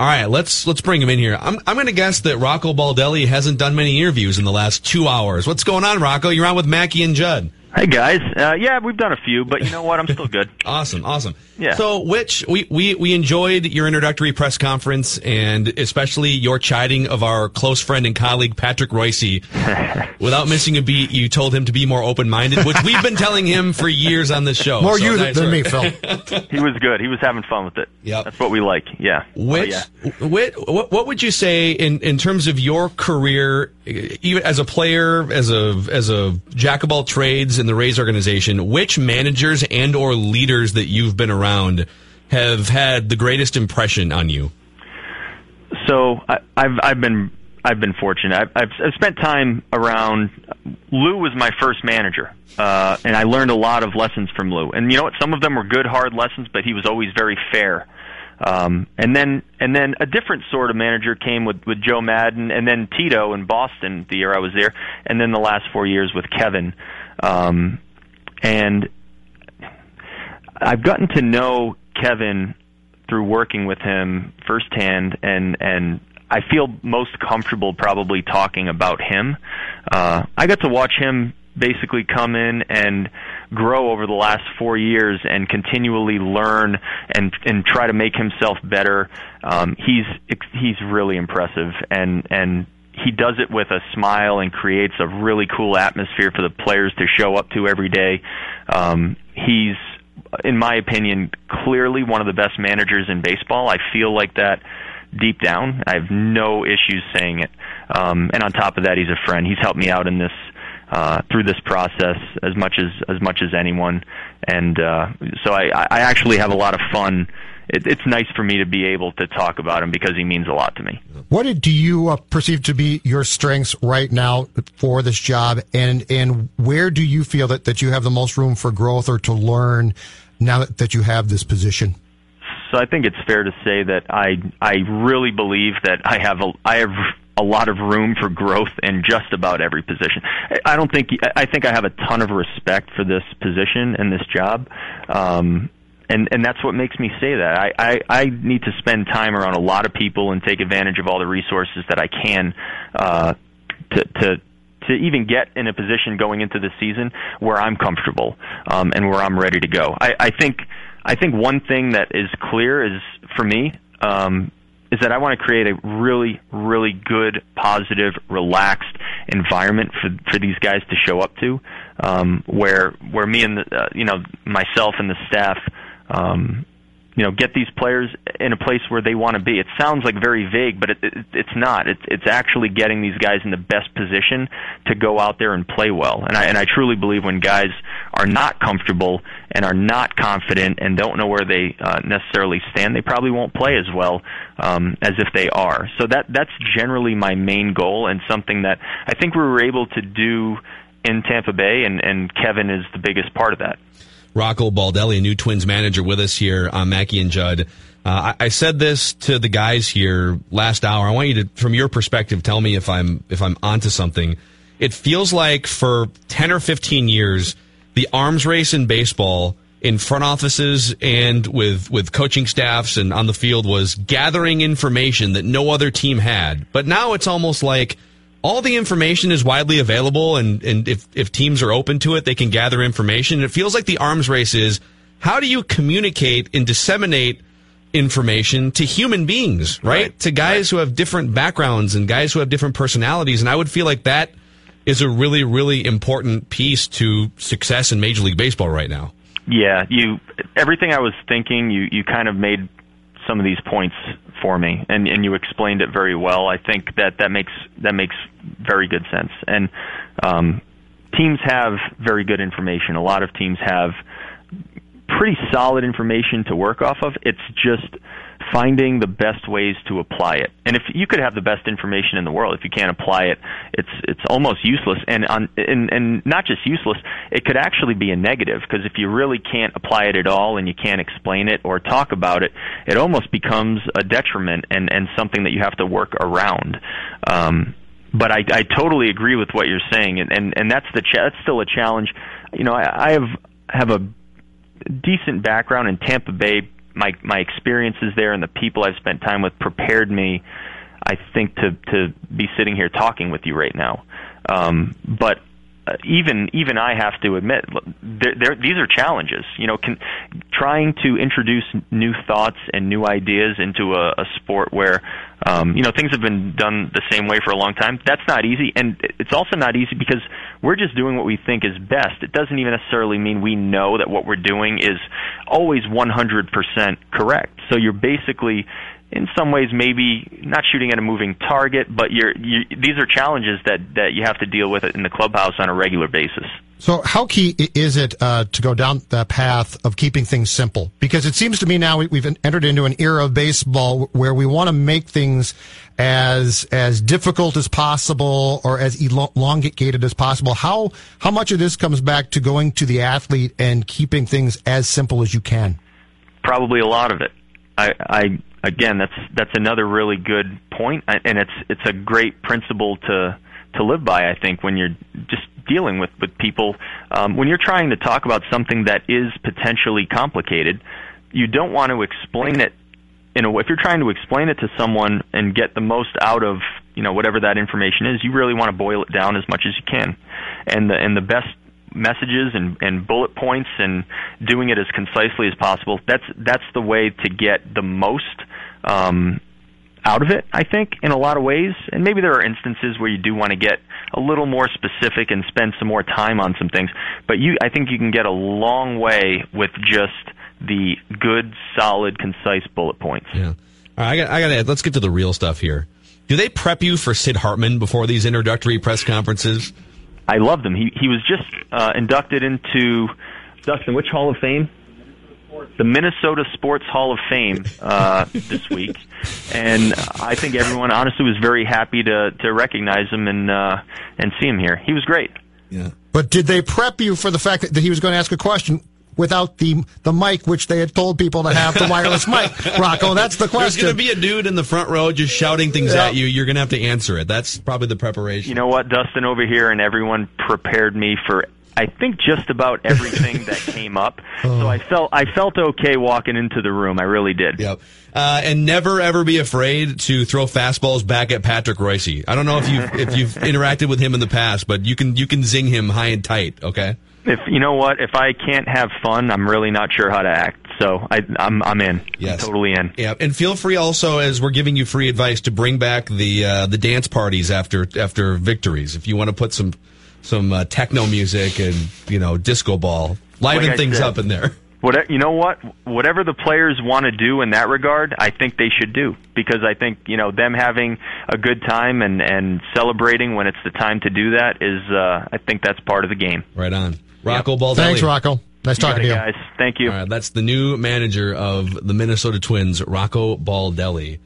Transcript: All right, let's bring him in here. I'm going to guess that Rocco Baldelli hasn't done many interviews in the last 2 hours. What's going on, Rocco? You're on with Mackey and Judd. Hey guys, yeah, we've done a few, but you know what? I'm still good. Awesome. Yeah. So, we enjoyed your introductory press conference, and especially your chiding of our close friend and colleague Patrick Royce. Without missing a beat, you told him to be more open-minded, which we've been telling him for years on this show. More you than me, Phil. He was good. He was having fun with it. Yep. That's what we like. Yeah. What would you say in terms of your career, even as a player, as a jack of all trades in the Rays organization, which managers and or leaders that you've been around have had the greatest impression on you? So I've been fortunate. I've spent time around. Lou was my first manager, and I learned a lot of lessons from Lou. And you know what? Some of them were good, hard lessons, but he was always very fair. And then a different sort of manager came with Joe Madden, and then Tito in Boston the year I was there, and then the last 4 years with Kevin. And I've gotten to know Kevin through working with him firsthand, and I feel most comfortable probably talking about him. I got to watch him basically come in and grow over the last 4 years and continually learn and try to make himself better. He's really impressive, and he does it with a smile and creates a really cool atmosphere for the players to show up to every day. He's, in my opinion, clearly one of the best managers in baseball. I feel like that deep down. I have no issues saying it. And on top of that, he's a friend. He's helped me out in this through this process as much as anyone, and so I actually have a lot of fun. It's nice for me to be able to talk about him because he means a lot to me. What do you perceive to be your strengths right now for this job, and where do you feel that you have the most room for growth or to learn now that you have this position? So I think it's fair to say that I really believe that I have a lot of room for growth in just about every position. I think I have a ton of respect for this position and this job, and that's what makes me say that. I need to spend time around a lot of people and take advantage of all the resources that I can to even get in a position going into the season where I'm comfortable and where I'm ready to go. I think one thing that is clear is for me is that I want to create a really, really good, positive, relaxed environment for these guys to show up to, where me and myself and the staff, get these players in a place where they want to be. It sounds like very vague, but it's not. It's actually getting these guys in the best position to go out there and play well. And I truly believe when guys are not comfortable and are not confident and don't know where they necessarily stand, they probably won't play as well as if they are. So that's generally my main goal, and something that I think we were able to do in Tampa Bay, and Kevin is the biggest part of that. Rocco Baldelli, a new Twins manager, with us here on Mackey and Judd. I said this to the guys here last hour. I want you to, from your perspective, tell me if I'm onto something. It feels like for 10 or 15 years, the arms race in baseball in front offices and with coaching staffs and on the field was gathering information that no other team had. But now it's almost like all the information is widely available, and if teams are open to it, they can gather information. And it feels like the arms race is, how do you communicate and disseminate information to human beings, right? To guys who have different backgrounds and guys who have different personalities. And I would feel like that is a really, really important piece to success in Major League Baseball right now. Yeah, everything I was thinking, you kind of made some of these points for me, and you explained it very well. I think that makes very good sense. And teams have very good information. A lot of teams have pretty solid information to work off of. It's just finding the best ways to apply it. And if you could have the best information in the world, if you can't apply it, it's almost useless. And not just useless, it could actually be a negative, because if you really can't apply it at all and you can't explain it or talk about it, it almost becomes a detriment and something that you have to work around. But I totally agree with what you're saying, and that's still a challenge. You know, I have a decent background in Tampa Bay. my experiences there and the people I've spent time with prepared me, I think, to be sitting here talking with you right now. But even I have to admit, these are challenges. You know, trying to introduce new thoughts and new ideas into a sport where, you know, things have been done the same way for a long time. That's not easy, and it's also not easy because we're just doing what we think is best. It doesn't even necessarily mean we know that what we're doing is always 100% correct. So you're basically, in some ways, maybe not shooting at a moving target, but these are challenges that you have to deal with in the clubhouse on a regular basis. So how key is it to go down the path of keeping things simple? Because it seems to me now we've entered into an era of baseball where we want to make things as difficult as possible or as elongated as possible. How much of this comes back to going to the athlete and keeping things as simple as you can? Probably a lot of it. Again, that's another really good point, and it's a great principle to live by, I think, when you're just dealing with people. When you're trying to talk about something that is potentially complicated, you don't want to explain it in a way. If you're trying to explain it to someone and get the most out of, you know, whatever that information is, you really want to boil it down as much as you can. And the best messages and bullet points and doing it as concisely as possible, that's the way to get the most out of it, I think, in a lot of ways. And maybe there are instances where you do want to get a little more specific and spend some more time on some things, but I think you can get a long way with just the good, solid, concise bullet points. Yeah. All right, I got to add, let's get to the real stuff here. Do they prep you for Sid Hartman before these introductory press conferences? I love them. He was just inducted into, Dustin, which Hall of Fame? The Minnesota Sports Hall of Fame this week. And I think everyone honestly was very happy to recognize him and see him here. He was great. Yeah. But did they prep you for the fact that he was going to ask a question without the mic, which they had told people to have, the wireless mic? Rocco, that's the question. There's going to be a dude in the front row just shouting things at you. You're going to have to answer it. That's probably the preparation. You know what, Dustin over here and everyone prepared me for, I think, just about everything that came up. So I felt okay walking into the room. I really did. Yep. And never, ever be afraid to throw fastballs back at Patrick Royce. I don't know if you've interacted with him in the past, but you can zing him high and tight, okay? If you know what, if I can't have fun, I'm really not sure how to act. So I'm in. Yes. I'm totally in. Yeah, and feel free also, as we're giving you free advice, to bring back the dance parties after victories. If you want to put some techno music and, you know, disco ball, liven things up in there. You know what? Whatever the players want to do in that regard, I think they should do, because I think, you know, them having a good time and celebrating when it's the time to do that is, I think that's part of the game. Right on. Rocco Baldelli. Thanks, Rocco. Nice talking to you guys. Thank you. All right, that's the new manager of the Minnesota Twins, Rocco Baldelli.